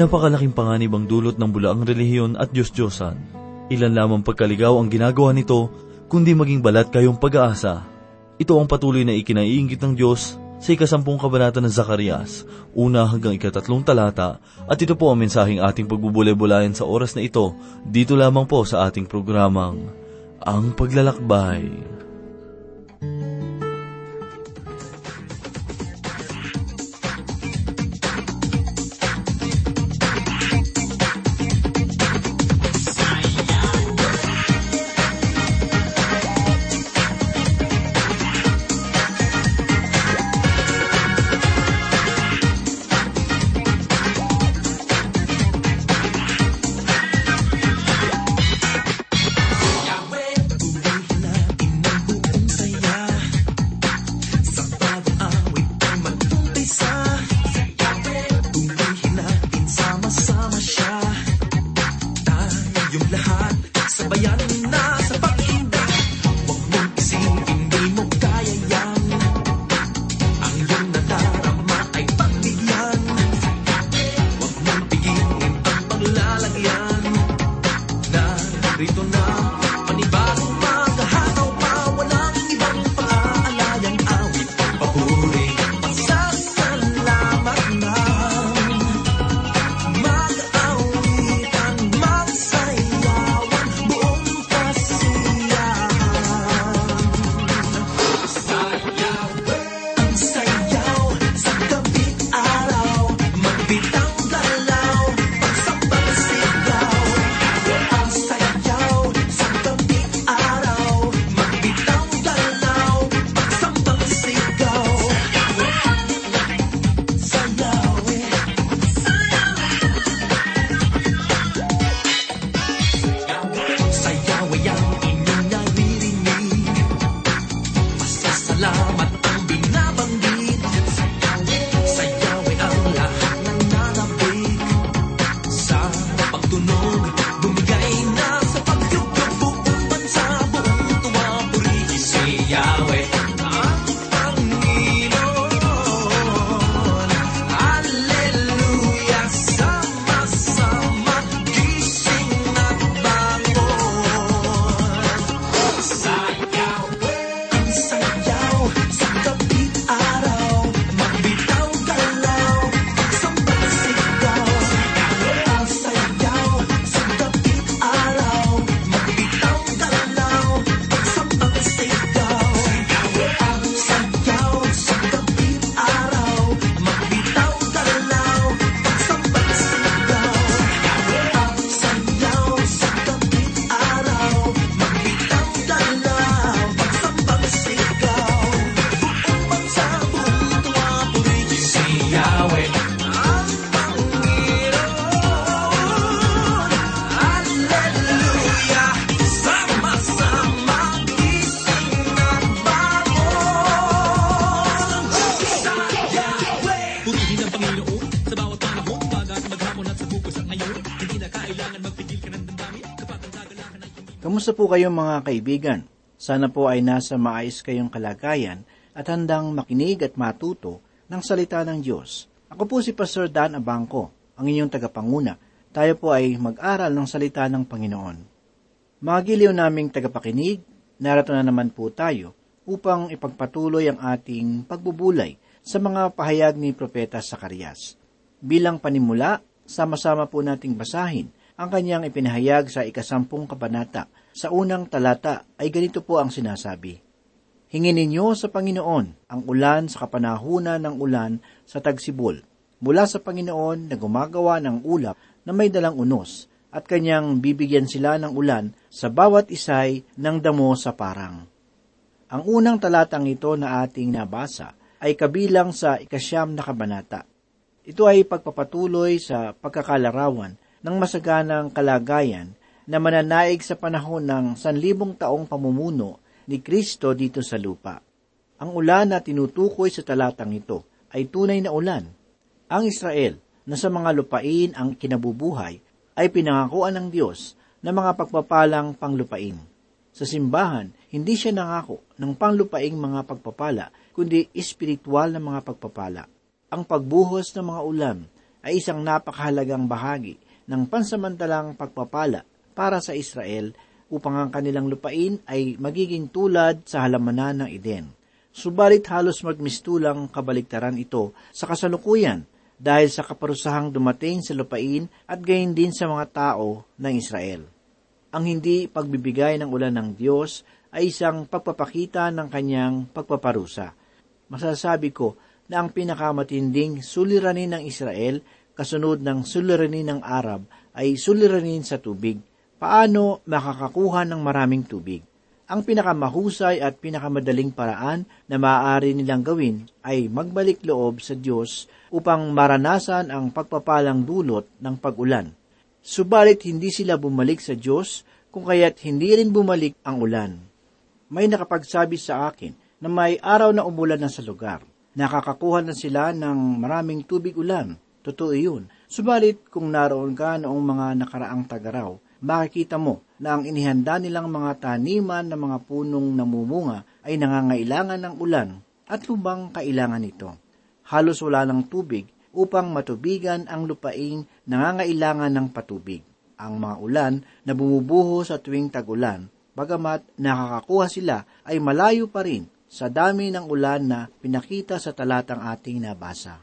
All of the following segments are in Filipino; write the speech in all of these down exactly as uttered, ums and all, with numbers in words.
Napakalaking panganib ang dulot ng bulaang relihiyon at Diyos-Diyosan. Ilan lamang pagkaligaw ang ginagawa nito, kundi maging balat kayong pag-aasa. Ito ang patuloy na ikinaiinggit ng Diyos sa ikasampung kabanata ng Zacarias, una hanggang ikatatlong talata, at ito po ang mensaheng ating pagbubulay-bulayan sa oras na ito, dito lamang po sa ating programang, Ang Paglalakbay. Kumusta po kayong mga kaibigan? Sana po ay nasa maayos kayong kalagayan at handang makinig at matuto ng salita ng Diyos. Ako po si Pastor Dan Abangco, ang inyong tagapanguna. Tayo po ay mag-aral ng salita ng Panginoon. Mga giliw naming tagapakinig, narito na naman po tayo upang ipagpatuloy ang ating pagbubulay sa mga pahayag ni Propeta Zacarias. Bilang panimula, sama-sama po nating basahin ang kanyang ipinahayag sa ikasampung kabanata. Sa unang talata ay ganito po ang sinasabi, "Hingin ninyo sa Panginoon ang ulan sa kapanahunan ng ulan sa Tagsibol, mula sa Panginoon na gumagawa ng ulap na may dalang unos, at kanyang bibigyan sila ng ulan sa bawat isay ng damo sa parang." Ang unang talatang ito na ating nabasa ay kabilang sa ikasyam na kabanata. Ito ay pagpapatuloy sa pagkakalarawan ng masaganang kalagayan na mananaig sa panahon ng sanlibong taong pamumuno ni Kristo dito sa lupa. Ang ulan na tinutukoy sa talatang ito ay tunay na ulan. Ang Israel na sa mga lupain ang kinabubuhay ay pinangakoan ng Diyos na mga pagpapalang panglupain. Sa simbahan, hindi siya nangako ng panglupaing mga pagpapala, kundi espiritual na mga pagpapala. Ang pagbuhos ng mga ulan ay isang napakahalagang bahagi ng pansamantalang pagpapala para sa Israel upang ang kanilang lupain ay magiging tulad sa halamanan ng Eden. Subalit halos magmistulang kabaligtaran ito sa kasalukuyan dahil sa kaparusahang dumating sa lupain at gayon din sa mga tao ng Israel. Ang hindi pagbibigay ng ulan ng Diyos ay isang pagpapakita ng kanyang pagpaparusa. Masasabi ko na ang pinakamatinding suliranin ng Israel kasunod ng suliranin ng Arab ay suliranin sa tubig. Paano makakakuha ng maraming tubig? Ang pinakamahusay at pinakamadaling paraan na maaari nilang gawin ay magbalik loob sa Diyos upang maranasan ang pagpapalang dulot ng pag-ulan. Subalit hindi sila bumalik sa Diyos kung kaya't hindi rin bumalik ang ulan. May nakapagsabi sa akin na may araw na umulan na sa lugar. Nakakakuha na sila ng maraming tubig ulan. Totoo yun. Subalit kung naroon ka noong mga nakaraang tagaraw, makikita mo na ang inihanda nilang mga taniman na mga punong namumunga ay nangangailangan ng ulan at lubang kailangan nito. Halos wala ng tubig upang matubigan ang lupaing nangangailangan ng patubig. Ang mga ulan na bumubuho sa tuwing tag-ulan, bagamat nakakakuha sila ay malayo pa rin sa dami ng ulan na pinakita sa talatang ating nabasa.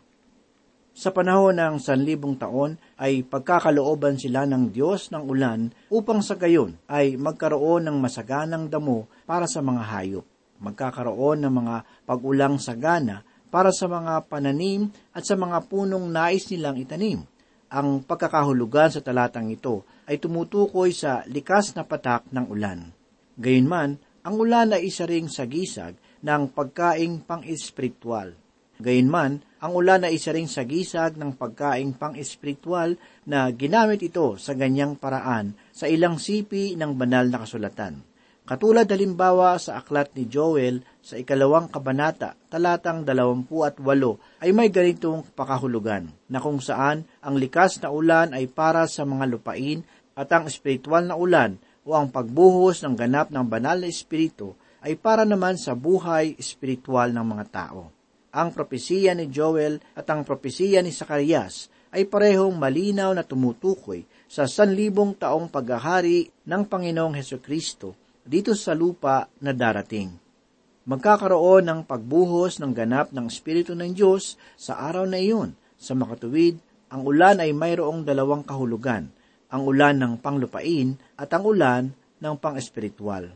Sa panahon ng sanlibong taon ay pagkakalooban sila ng Diyos ng ulan upang sa gayon ay magkaroon ng masaganang damo para sa mga hayop, magkakaroon ng mga pag-ulang sagana para sa mga pananim at sa mga punong nais nilang itanim. Ang pagkakahulugan sa talatang ito ay tumutukoy sa likas na patak ng ulan. Gayunman, ang ulan ay isa ring sagisag ng pagkaing pang-espiritual. Gayunman, ang ulan ay isa ring sagisag ng pagkaing pang-espiritual na ginamit ito sa ganyang paraan sa ilang sipi ng banal na kasulatan. Katulad halimbawa sa aklat ni Joel sa ikalawang kabanata, talatang dalawampu at walo, ay may ganitong pakahulugan na kung saan ang likas na ulan ay para sa mga lupain at ang espiritual na ulan o ang pagbuhos ng ganap ng banal na espiritu ay para naman sa buhay espiritual ng mga tao. Ang propesiya ni Joel at ang propesiya ni Zacarias ay parehong malinaw na tumutukoy sa sanlibong taong paghahari ng Panginoong Hesukristo dito sa lupa na darating. Magkakaroon ng pagbuhos ng ganap ng Espiritu ng Diyos sa araw na iyon. Sa makatuwid, ang ulan ay mayroong dalawang kahulugan, ang ulan ng panglupain at ang ulan ng pang-espiritual.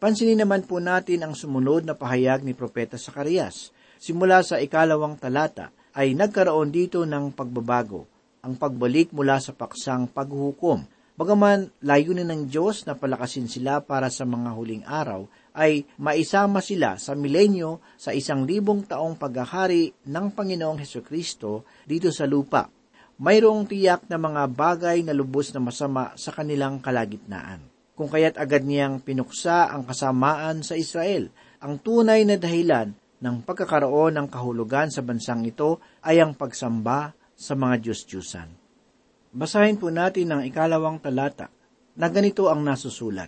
Pansinin naman po natin ang sumunod na pahayag ni Propeta Zacarias. Simula sa ikalawang talata ay nagkaroon dito ng pagbabago, ang pagbalik mula sa paksang paghuhukom. Bagaman layunin ng Diyos na palakasin sila para sa mga huling araw, ay maisama sila sa milenyo sa isang libong taong paghahari ng Panginoong Hesukristo dito sa lupa. Mayroong tiyak na mga bagay na lubos na masama sa kanilang kalagitnaan. Kung kaya't agad niyang pinuksa ang kasamaan sa Israel, ang tunay na dahilan ng pagkakaroon ng kahulugan sa bansang ito ay ang pagsamba sa mga Diyos-Diyusan. Basahin po natin ang ikalawang talata na ganito ang nasusulat.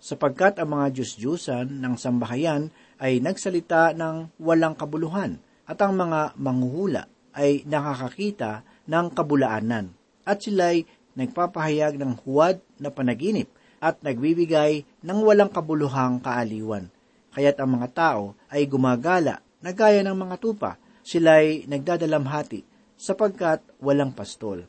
Sapagkat ang mga Diyos-Diyusan ng sambahayan ay nagsalita ng walang kabuluhan at ang mga manghuhula ay nakakakita ng kabulaanan at sila'y nagpapahayag ng huwad na panaginip at nagbibigay ng walang kabuluhang kaaliwan. Kaya't ang mga tao ay gumagala na gaya ng mga tupa, sila'y nagdadalamhati sapagkat walang pastol.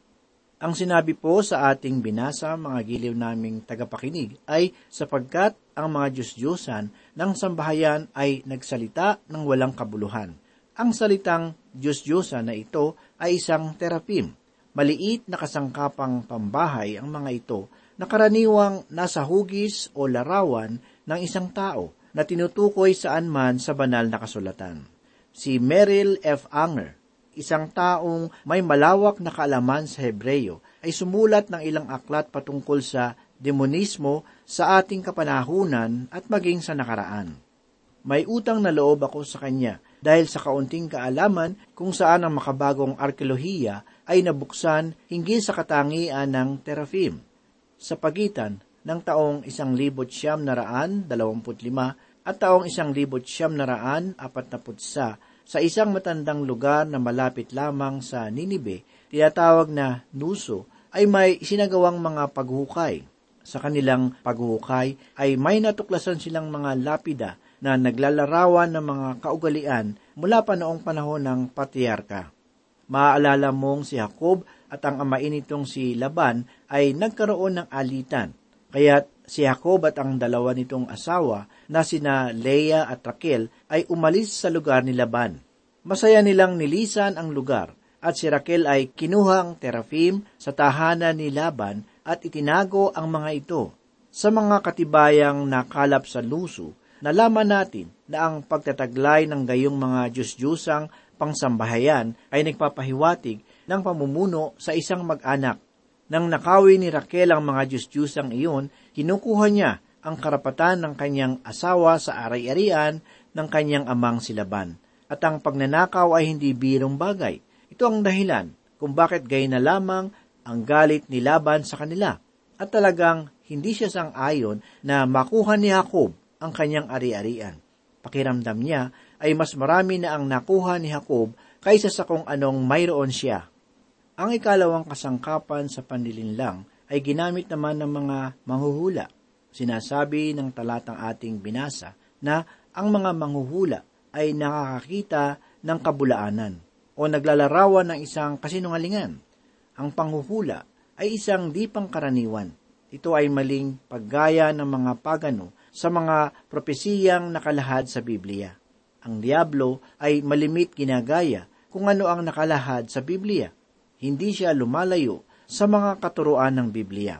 Ang sinabi po sa ating binasa, mga giliw naming tagapakinig, ay sapagkat ang mga Diyos-Diyusan ng sambahayan ay nagsalita ng walang kabuluhan. Ang salitang Diyos-Diyusan na ito ay isang teraphim. Maliit na kasangkapang pambahay ang mga ito na karaniwang nasa hugis o larawan ng isang tao na tinutukoy saan man sa banal na kasulatan. Si Merrill F. Anger, isang taong may malawak na kaalaman sa Hebreo, ay sumulat ng ilang aklat patungkol sa demonismo sa ating kapanahunan at maging sa nakaraan. May utang na loob ako sa kanya dahil sa kaunting kaalaman kung saan ang makabagong arkeolohiya ay nabuksan hinggil sa katangian ng teraphim. Sa pagitan ng taong isang libot siyam na raan, dalawamput lima, at taong isang libot siyam na raan, apat na putsa, sa isang matandang lugar na malapit lamang sa Ninive, tinatawag na Nuso, ay may sinagawang mga paghukay. Sa kanilang paghukay ay may natuklasan silang mga lapida na naglalarawan ng mga kaugalian mula pa noong panahon ng patriarka. Maaalala mong si Jacob at ang amain nitong si Laban ay nagkaroon ng alitan, kaya't si Jacob at ang dalawa nitong asawa na sina Leah at Raquel ay umalis sa lugar ni Laban. Masaya nilang nilisan ang lugar at si Raquel ay kinuha ang teraphim sa tahanan ni Laban at itinago ang mga ito. Sa mga katibayang nakalap sa Luso, nalaman natin na ang pagtataglay ng gayong mga Diyos-Diyosang pangsambahayan ay nagpapahiwatig ng pamumuno sa isang mag-anak. Nang nakawi ni Raquel ang mga Diyos-Diyosang iyon, kinukuha niya ang karapatan ng kanyang asawa sa ari-arian ng kanyang amang si Laban. At ang pagnanakaw ay hindi birong bagay. Ito ang dahilan kung bakit gay na lamang ang galit ni Laban sa kanila. At talagang hindi siya sang-ayon na makuha ni Jacob ang kanyang ari-arian. Pakiramdam niya ay mas marami na ang nakuha ni Jacob kaysa sa kung anong mayroon siya. Ang ikalawang kasangkapan sa panlilinlang ay ginamit naman ng mga manghuhula. Sinasabi ng talatang ating binasa na ang mga manghuhula ay nakakakita ng kabulaanan o naglalarawan ng isang kasinungalingan. Ang panghuhula ay isang di pangkaraniwan. Ito ay maling paggaya ng mga pagano sa mga propesiyang nakalahad sa Biblia. Ang Diablo ay malimit ginagaya kung ano ang nakalahad sa Biblia. Hindi siya lumalayo sa mga katuruan ng Biblia.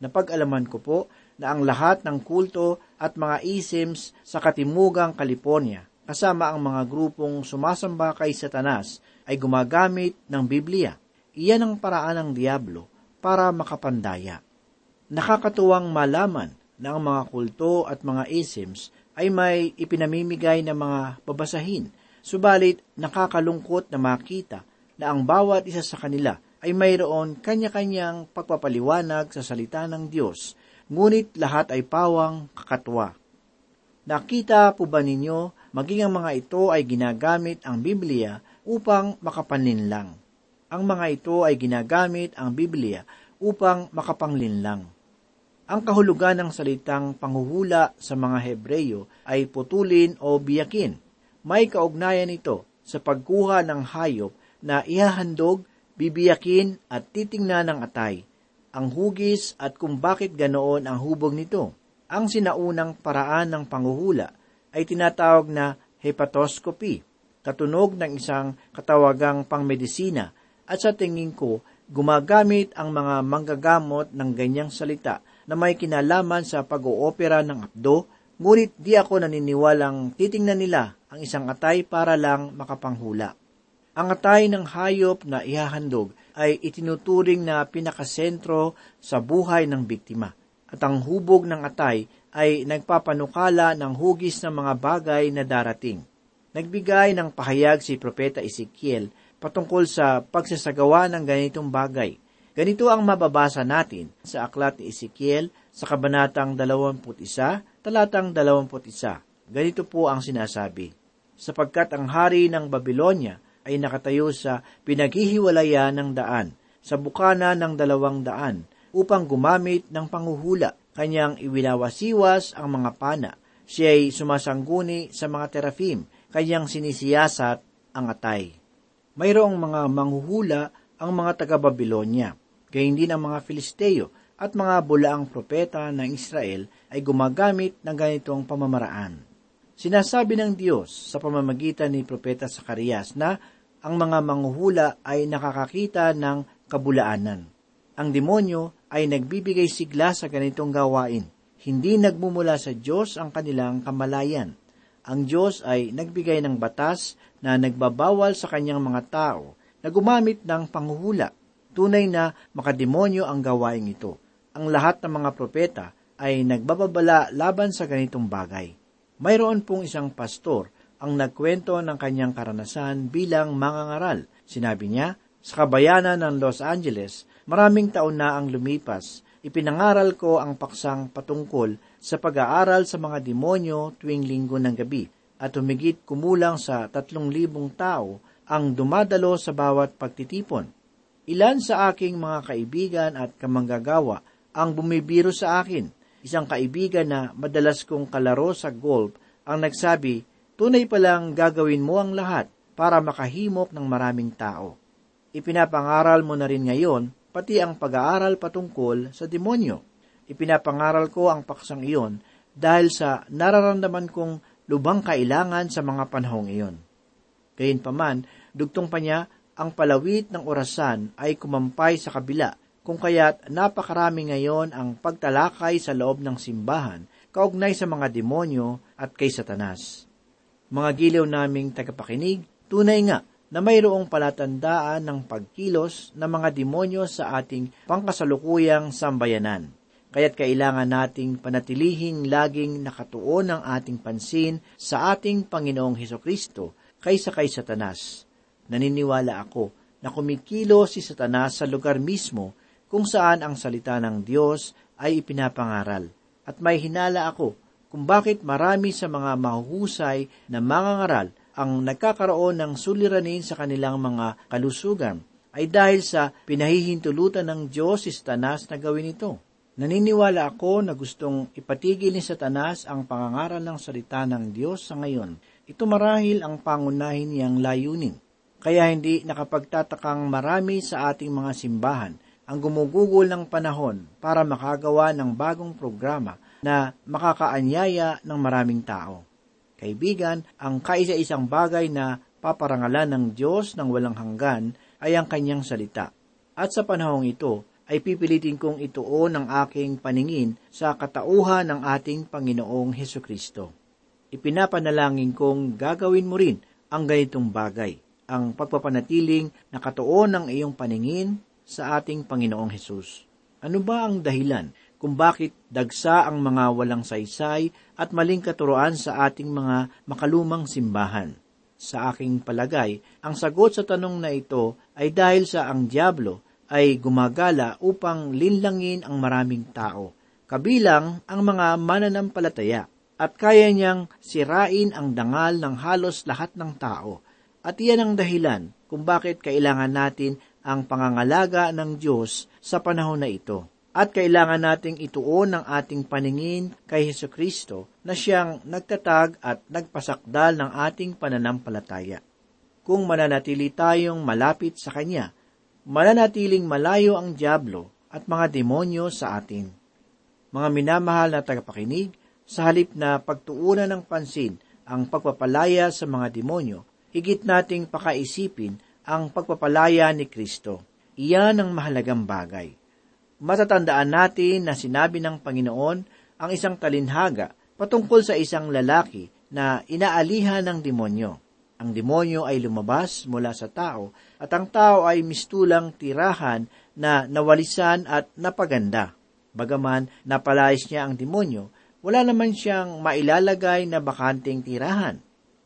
Napag-alaman ko po na ang lahat ng kulto at mga isms sa Katimugang California, kasama ang mga grupong sumasamba kay Satanas, ay gumagamit ng Biblia. Iyan ang paraan ng Diablo para makapandaya. Nakakatuwang malaman na ang mga kulto at mga isms ay may ipinamimigay na mga babasahin, subalit nakakalungkot na makita na ang bawat isa sa kanila ay mayroon kanya-kanyang pagpapaliwanag sa salita ng Diyos, ngunit lahat ay pawang kakatwa. Nakita po ba ninyo, maging ang mga ito ay ginagamit ang Biblia upang makapanlinlang? Ang mga ito ay ginagamit ang Biblia upang makapanglinlang. Ang kahulugan ng salitang panghuhula sa mga Hebreyo ay putulin o biyakin. May kaugnayan ito sa pagkuha ng hayop na ihahandog, bibiyakin at titingnan ng atay, ang hugis at kung bakit ganoon ang hubog nito. Ang sinaunang paraan ng panghuhula ay tinatawag na hepatoscopy, katunog ng isang katawagang pangmedisina, at sa tingin ko, gumagamit ang mga manggagamot ng ganyang salita na may kinalaman sa pag-oopera ng apdo, ngunit di ako naniniwalang titingnan nila ang isang atay para lang makapanghula. Ang atay ng hayop na ihahandog ay itinuturing na pinakasentro sa buhay ng biktima, at ang hubog ng atay ay nagpapanukala ng hugis ng mga bagay na darating. Nagbigay ng pahayag si Propeta Ezekiel patungkol sa pagsasagawa ng ganitong bagay. Ganito ang mababasa natin sa aklat ni Ezekiel sa kabanatang dalawampu't isa, talatang dalawampu't isa. Ganito po ang sinasabi, sapagkat ang hari ng Babylonia ay nakatayo sa pinaghihiwalayan ng daan, sa bukana ng dalawang daan, upang gumamit ng panghuhula. Kanyang iwinawasiwas ang mga pana. Siya ay sumasangguni sa mga teraphim. Kanyang sinisiyasat ang atay. Mayroong mga manghuhula ang mga taga-Babylonia. Kaya hindi ng mga Filisteo at mga bulaang propeta ng Israel ay gumagamit ng ganitong pamamaraan. Sinasabi ng Diyos sa pamamagitan ni Propeta Zacarias na ang mga manghuhula ay nakakakita ng kabulaanan. Ang demonyo ay nagbibigay sigla sa ganitong gawain. Hindi nagmumula sa Diyos ang kanilang kamalayan. Ang Diyos ay nagbigay ng batas na nagbabawal sa kanyang mga tao na gumamit ng panghuhula. Tunay na makademonyo ang gawain ito. Ang lahat ng mga propeta ay nagbababala laban sa ganitong bagay. Mayroon pong isang pastor ang nagkwento ng kanyang karanasan bilang mangangaral. Sinabi niya, sa kabayanan ng Los Angeles, maraming taon na ang lumipas, ipinangaral ko ang paksang patungkol sa pag-aaral sa mga demonyo tuwing linggo ng gabi at humigit kumulang sa tatlong libong tao ang dumadalo sa bawat pagtitipon. Ilan sa aking mga kaibigan at kamanggagawa ang bumibiro sa akin. Isang kaibigan na madalas kong kalaro sa golf ang nagsabi, tunay palang gagawin mo ang lahat para makahimok ng maraming tao. Ipinapangaral mo na rin ngayon, pati ang pag-aaral patungkol sa demonyo. Ipinapangaral ko ang paksang iyon dahil sa nararamdaman kong lubhang kailangan sa mga panahong iyon. Gayunpaman, dugtong pa niya, ang palawit ng orasan ay kumampay sa kabila, kung kaya't napakarami ngayon ang pagtalakay sa loob ng simbahan, kaugnay sa mga demonyo at kay Satanas. Mga giliw naming tagapakinig, tunay nga na mayroong palatandaan ng pagkilos ng mga demonyo sa ating pangkasalukuyang sambayanan. Kaya't kailangan nating panatilihing laging nakatuon ang ating pansin sa ating Panginoong Hesukristo kaysa kay Satanas. Naniniwala ako na kumikilos si Satanas sa lugar mismo kung saan ang salita ng Diyos ay ipinapangaral. At may hinala ako kung bakit marami sa mga mahuhusay na mangangaral ang nagkakaroon ng suliranin sa kanilang mga kalusugan ay dahil sa pinahihintulutan ng Diyos si Satanas na gawin ito. Naniniwala ako na gustong ipatigil ni Satanas ang pangangaral ng salita ng Diyos sa ngayon. Ito marahil ang pangunahin niyang layunin. Kaya hindi nakapagtatakang marami sa ating mga simbahan ang gumugugol ng panahon para makagawa ng bagong programa na makakaanyaya ng maraming tao. Kaibigan, ang kaisa-isang bagay na paparangalan ng Diyos ng walang hanggan ay ang kanyang salita. At sa panahong ito, ay pipilitin kong ituon ang aking paningin sa katauhan ng ating Panginoong Hesukristo. Ipinapanalangin kong gagawin mo rin ang ganitong bagay, ang pagpapanatiling nakatuon ng iyong paningin sa ating Panginoong Hesus. Ano ba ang dahilan kung bakit dagsa ang mga walang saysay at maling katuroan sa ating mga makalumang simbahan? Sa aking palagay, ang sagot sa tanong na ito ay dahil sa ang Diablo ay gumagala upang linlangin ang maraming tao, kabilang ang mga mananampalataya, at kaya niyang sirain ang dangal ng halos lahat ng tao. At iyan ang dahilan kung bakit kailangan natin ang pangangalaga ng Diyos sa panahon na ito. At kailangan nating ituon ang ating paningin kay Hesukristo na siyang nagtatag at nagpasakdal ng ating pananampalataya. Kung mananatili tayong malapit sa Kanya, mananatiling malayo ang Diablo at mga demonyo sa atin. Mga minamahal na tagapakinig, sa halip na pagtuunan ng pansin ang pagpapalaya sa mga demonyo, higit nating pakaisipin ang pagpapalaya ni Kristo. Iyan ang mahalagang bagay. Matatandaan natin na sinabi ng Panginoon ang isang talinhaga patungkol sa isang lalaki na inaalihan ng demonyo. Ang demonyo ay lumabas mula sa tao at ang tao ay mistulang tirahan na nawalisan at napaganda. Bagaman napalayas niya ang demonyo, wala naman siyang mailalagay na bakanting tirahan.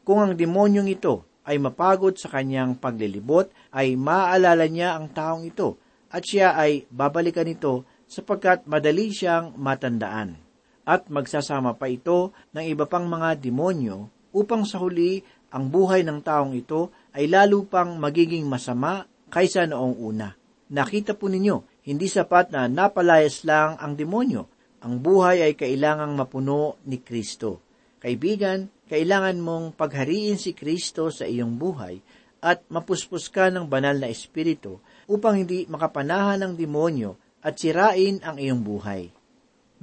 Kung ang demonyong ito ay mapagod sa kanyang paglilibot, ay maaalala niya ang taong ito at siya ay babalikan ito sapagkat madali siyang matandaan. At magsasama pa ito ng iba pang mga demonyo upang sa huli ang buhay ng taong ito ay lalo pang magiging masama kaysa noong una. Nakita po ninyo, hindi sapat na napalayas lang ang demonyo. Ang buhay ay kailangang mapuno ni Kristo. Kaibigan, kailangan mong paghariin si Kristo sa iyong buhay at mapuspos ka ng banal na espiritu upang hindi makapanahan ng demonyo at sirain ang iyong buhay.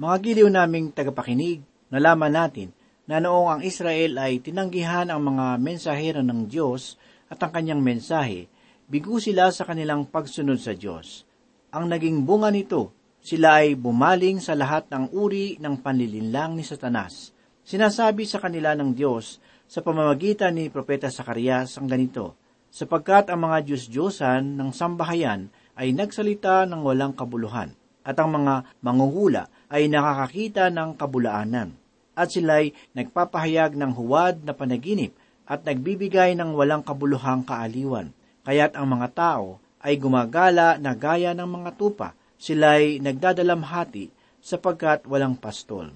Mga giliw naming tagapakinig, nalaman natin na noong ang Israel ay tinanggihan ang mga mensahero ng Diyos at ang kanyang mensahe, bigo sila sa kanilang pagsunod sa Diyos. Ang naging bunga nito, sila ay bumaling sa lahat ng uri ng panlilinlang ni Satanas. Sinasabi sa kanila ng Diyos sa pamamagitan ni Propeta Zacarias ang ganito, sapagkat ang mga Diyos-Diyosan ng sambahayan ay nagsalita ng walang kabuluhan, at ang mga manghuhula ay nakakakita ng kabulaanan, at sila'y nagpapahayag ng huwad na panaginip at nagbibigay ng walang kabuluhang kaaliwan. Kaya't ang mga tao ay gumagala na gaya ng mga tupa, sila'y nagdadalamhati sapagkat walang pastol.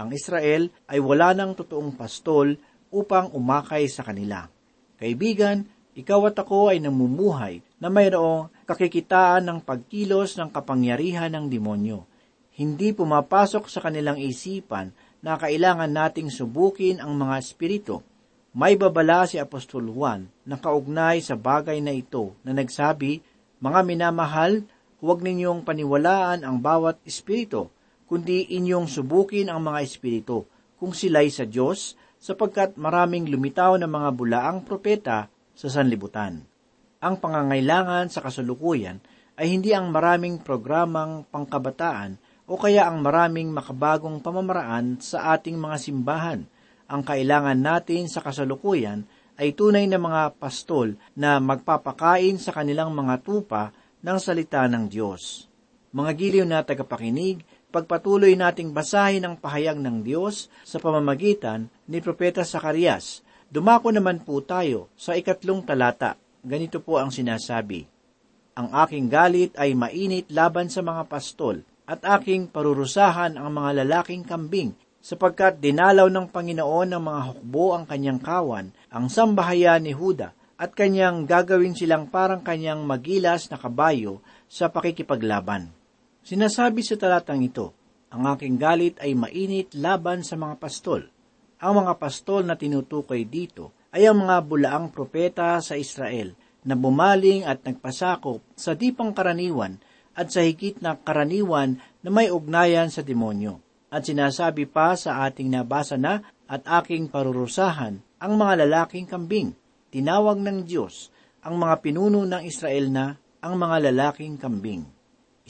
Ang Israel ay wala ng totoong pastol upang umakay sa kanila. Kaibigan, ikaw at ako ay namumuhay na mayroong kakikitaan ng pagkilos ng kapangyarihan ng demonyo. Hindi pumapasok sa kanilang isipan na kailangan nating subukin ang mga espiritu. May babala si Apostol Juan na kaugnay sa bagay na ito na nagsabi, "Mga minamahal, huwag ninyong paniwalaan ang bawat espiritu, kundi inyong subukin ang mga espiritu, kung sila'y sa Diyos, sapagkat maraming lumitaw na mga bulaang propeta sa sanlibutan." Ang pangangailangan sa kasalukuyan ay hindi ang maraming programang pangkabataan o kaya ang maraming makabagong pamamaraan sa ating mga simbahan. Ang kailangan natin sa kasalukuyan ay tunay na mga pastol na magpapakain sa kanilang mga tupa ng salita ng Diyos. Mga giliw na tagapakinig, pagpatuloy nating basahin ang pahayag ng Diyos sa pamamagitan ni Propeta Zacarias. Dumako naman po tayo sa ikatlong talata. Ganito po ang sinasabi, "Ang aking galit ay mainit laban sa mga pastol, at aking parurusahan ang mga lalaking kambing, sapagkat dinalaw ng Panginoon ng mga hukbo ang kanyang kawan, ang sambahayan ni Huda, at kanyang gagawin silang parang kanyang magilas na kabayo sa pakikipaglaban." Sinasabi sa talatang ito, ang aking galit ay mainit laban sa mga pastol. Ang mga pastol na tinutukoy dito ay ang mga bulaang propeta sa Israel na bumaling at nagpasakop sa di pangkaraniwan at sa higit na karaniwan na may ugnayan sa demonyo. At sinasabi pa sa ating nabasa na, "At aking parurusahan ang mga lalaking kambing." Tinawag ng Diyos ang mga pinuno ng Israel na ang mga lalaking kambing.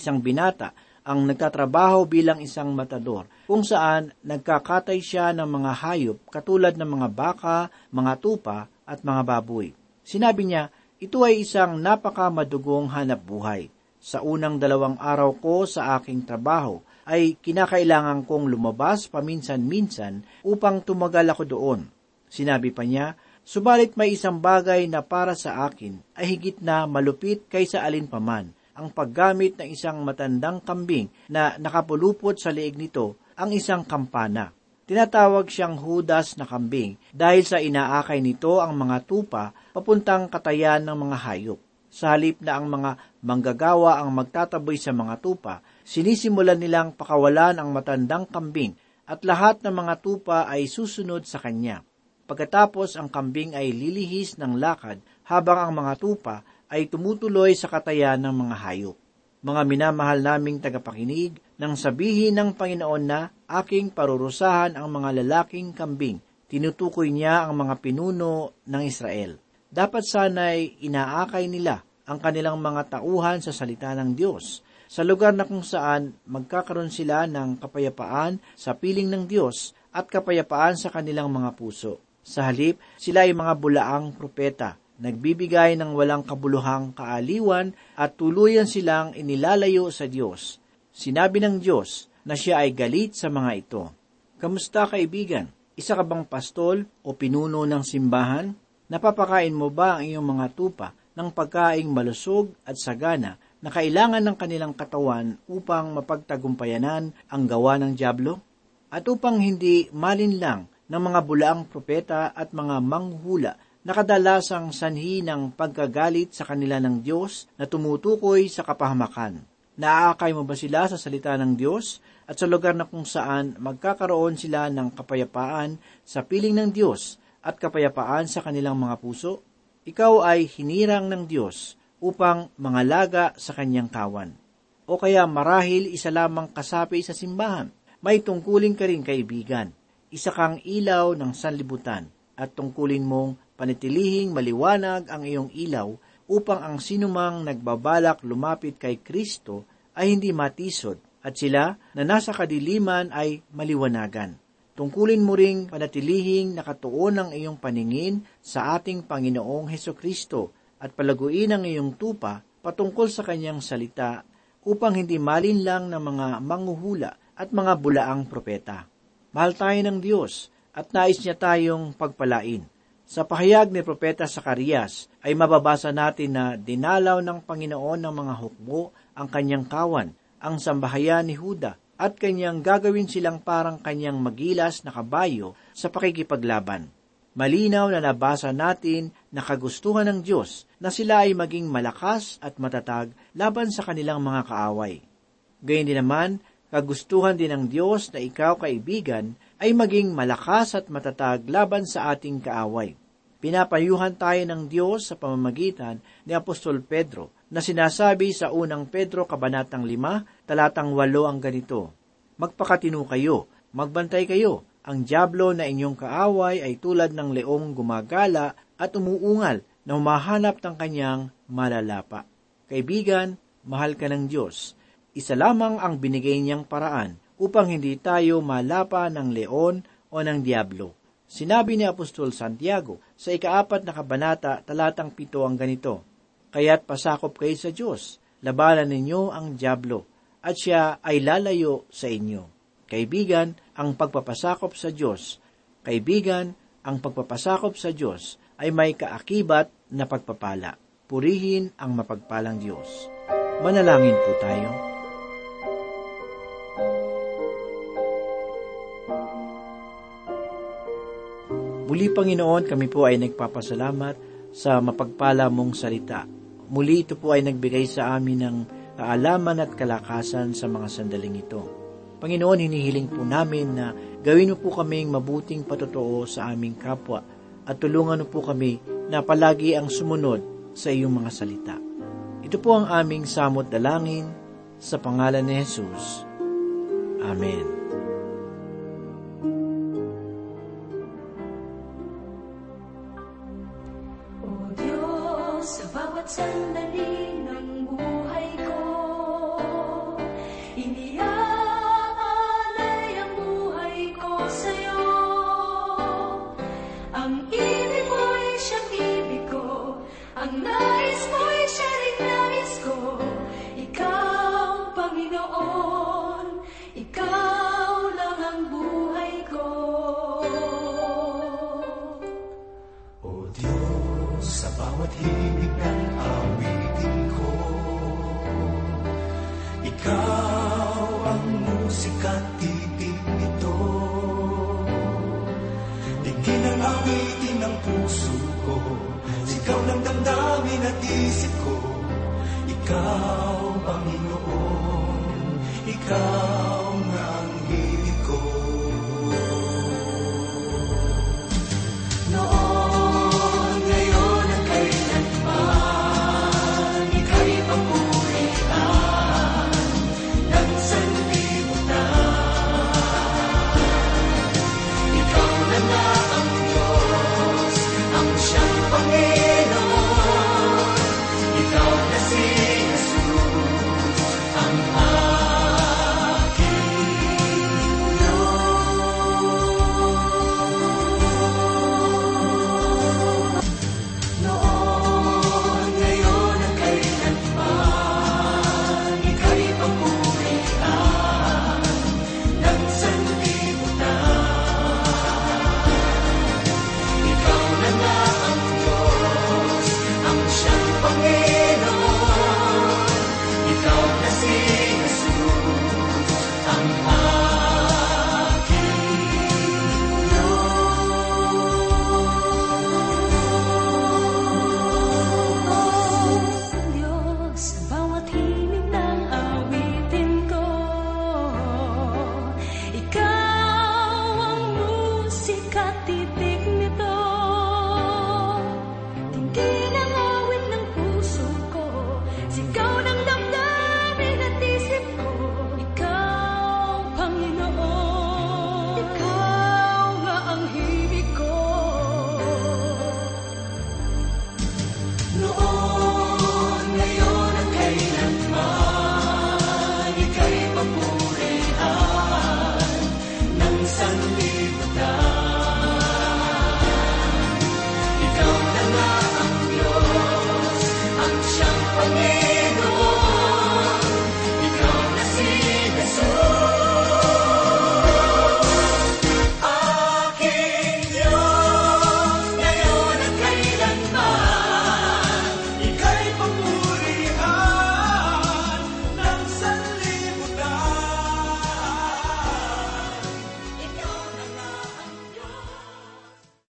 Isang binata ang nagtatrabaho bilang isang matador, kung saan nagkakatay siya ng mga hayop katulad ng mga baka, mga tupa, at mga baboy. Sinabi niya, "Ito ay isang napakamadugong hanap buhay. Sa unang dalawang araw ko sa aking trabaho, ay kinakailangan kong lumabas paminsan-minsan upang tumagal ako doon." Sinabi pa niya, "Subalit may isang bagay na para sa akin ay higit na malupit kaysa alinpaman, ang paggamit ng isang matandang kambing na nakapulupot sa leeg nito ang isang kampana." Tinatawag siyang Hudas na kambing dahil sa inaakay nito ang mga tupa papuntang katayan ng mga hayop. Sa halip na ang mga manggagawa ang magtataboy sa mga tupa, sinisimulan nilang pakawalan ang matandang kambing at lahat ng mga tupa ay susunod sa kanya. Pagkatapos ang kambing ay lilihis ng lakad habang ang mga tupa ay tumutuloy sa katayan ng mga hayop. Mga minamahal naming tagapakinig, nang sabihin ng Panginoon na aking parurusahan ang mga lalaking kambing, tinutukoy niya ang mga pinuno ng Israel. Dapat sana'y inaakay nila ang kanilang mga tauhan sa salita ng Diyos, sa lugar na kung saan magkakaroon sila ng kapayapaan sa piling ng Diyos at kapayapaan sa kanilang mga puso. Sa halip, sila ay mga bulaang propeta, nagbibigay ng walang kabuluhang kaaliwan at tuluyan silang inilalayo sa Diyos. Sinabi ng Diyos na siya ay galit sa mga ito. Kamusta kaibigan? Isa ka bang pastol o pinuno ng simbahan? Napapakain mo ba ang iyong mga tupa ng pagkaing malusog at sagana na kailangan ng kanilang katawan upang mapagtagumpayanan ang gawa ng dyablo? At upang hindi malinlang ng mga bulaang propeta at mga manghula na kadalasang sanhi ng pagkagalit sa kanila ng Diyos na tumutukoy sa kapahamakan. Naaakay mo ba sila sa salita ng Diyos at sa lugar na kung saan magkakaroon sila ng kapayapaan sa piling ng Diyos at kapayapaan sa kanilang mga puso? Ikaw ay hinirang ng Diyos upang mangalaga sa kanyang kawan. O kaya marahil isa lamang kasapi sa simbahan. May tungkulin ka rin kaibigan. Isa kang ilaw ng sanlibutan at tungkulin mong panitilihing maliwanag ang iyong ilaw upang ang sinumang nagbabalak lumapit kay Kristo ay hindi matisod at sila na nasa kadiliman ay maliwanagan. Tungkulin mo ring panatilihing nakatuon ang iyong paningin sa ating Panginoong Hesukristo at palaguin ang iyong tupa patungkol sa kanyang salita upang hindi malinlang ng mga manghuhula at mga bulaang propeta. Mahal tayo ng Diyos at nais niya tayong pagpalain. Sa pahayag ni Propeta Zacarias ay mababasa natin na dinalaw ng Panginoon ng mga hukbo ang kanyang kawan, ang sambahayan ni Huda, at kanyang gagawin silang parang kanyang magilas na kabayo sa pakikipaglaban. Malinaw na nabasa natin na kagustuhan ng Diyos na sila ay maging malakas at matatag laban sa kanilang mga kaaway. Gayun din naman, kagustuhan din ng Diyos na ikaw, kaibigan, ay maging malakas at matatag laban sa ating kaaway. Pinapayuhan tayo ng Diyos sa pamamagitan ni Apostol Pedro na sinasabi sa unang Pedro, Kabanatang lima, Talatang walo ang ganito, Magpakatino kayo, magbantay kayo, ang dyablo na inyong kaaway ay tulad ng leong gumagala at umuungal na humahanap ng kanyang malalapa. Kaibigan, mahal ka ng Diyos. Isa lamang ang binigay niyang paraan upang hindi tayo malapa ng leon o ng dyablo. Sinabi ni Apostol Santiago sa ikaapat na kabanata, talatang pito ang ganito, Kaya't pasakop kayo sa Diyos, labanan ninyo ang dyablo, at siya ay lalayo sa inyo. Kaibigan, ang pagpapasakop sa Diyos. Kaibigan, ang pagpapasakop sa Diyos ay may kaakibat na pagpapala. Purihin ang mapagpalang Diyos. Manalangin po tayo. Muli, Panginoon, kami po ay nagpapasalamat sa mapagpala mong salita. Muli ito po ay nagbigay sa amin ng kaalaman at kalakasan sa mga sandaling ito. Panginoon, hinihiling po namin na gawin mo po kaming mabuting patotoo sa aming kapwa at tulungan mo po kami na palagi ang sumunod sa iyong mga salita. Ito po ang aming samot dalangin sa pangalan ni Jesus. Amen. O Diyos, sa bawat sandali ng buhay ko, iniyak Ikaw, Panginoon, Ikaw.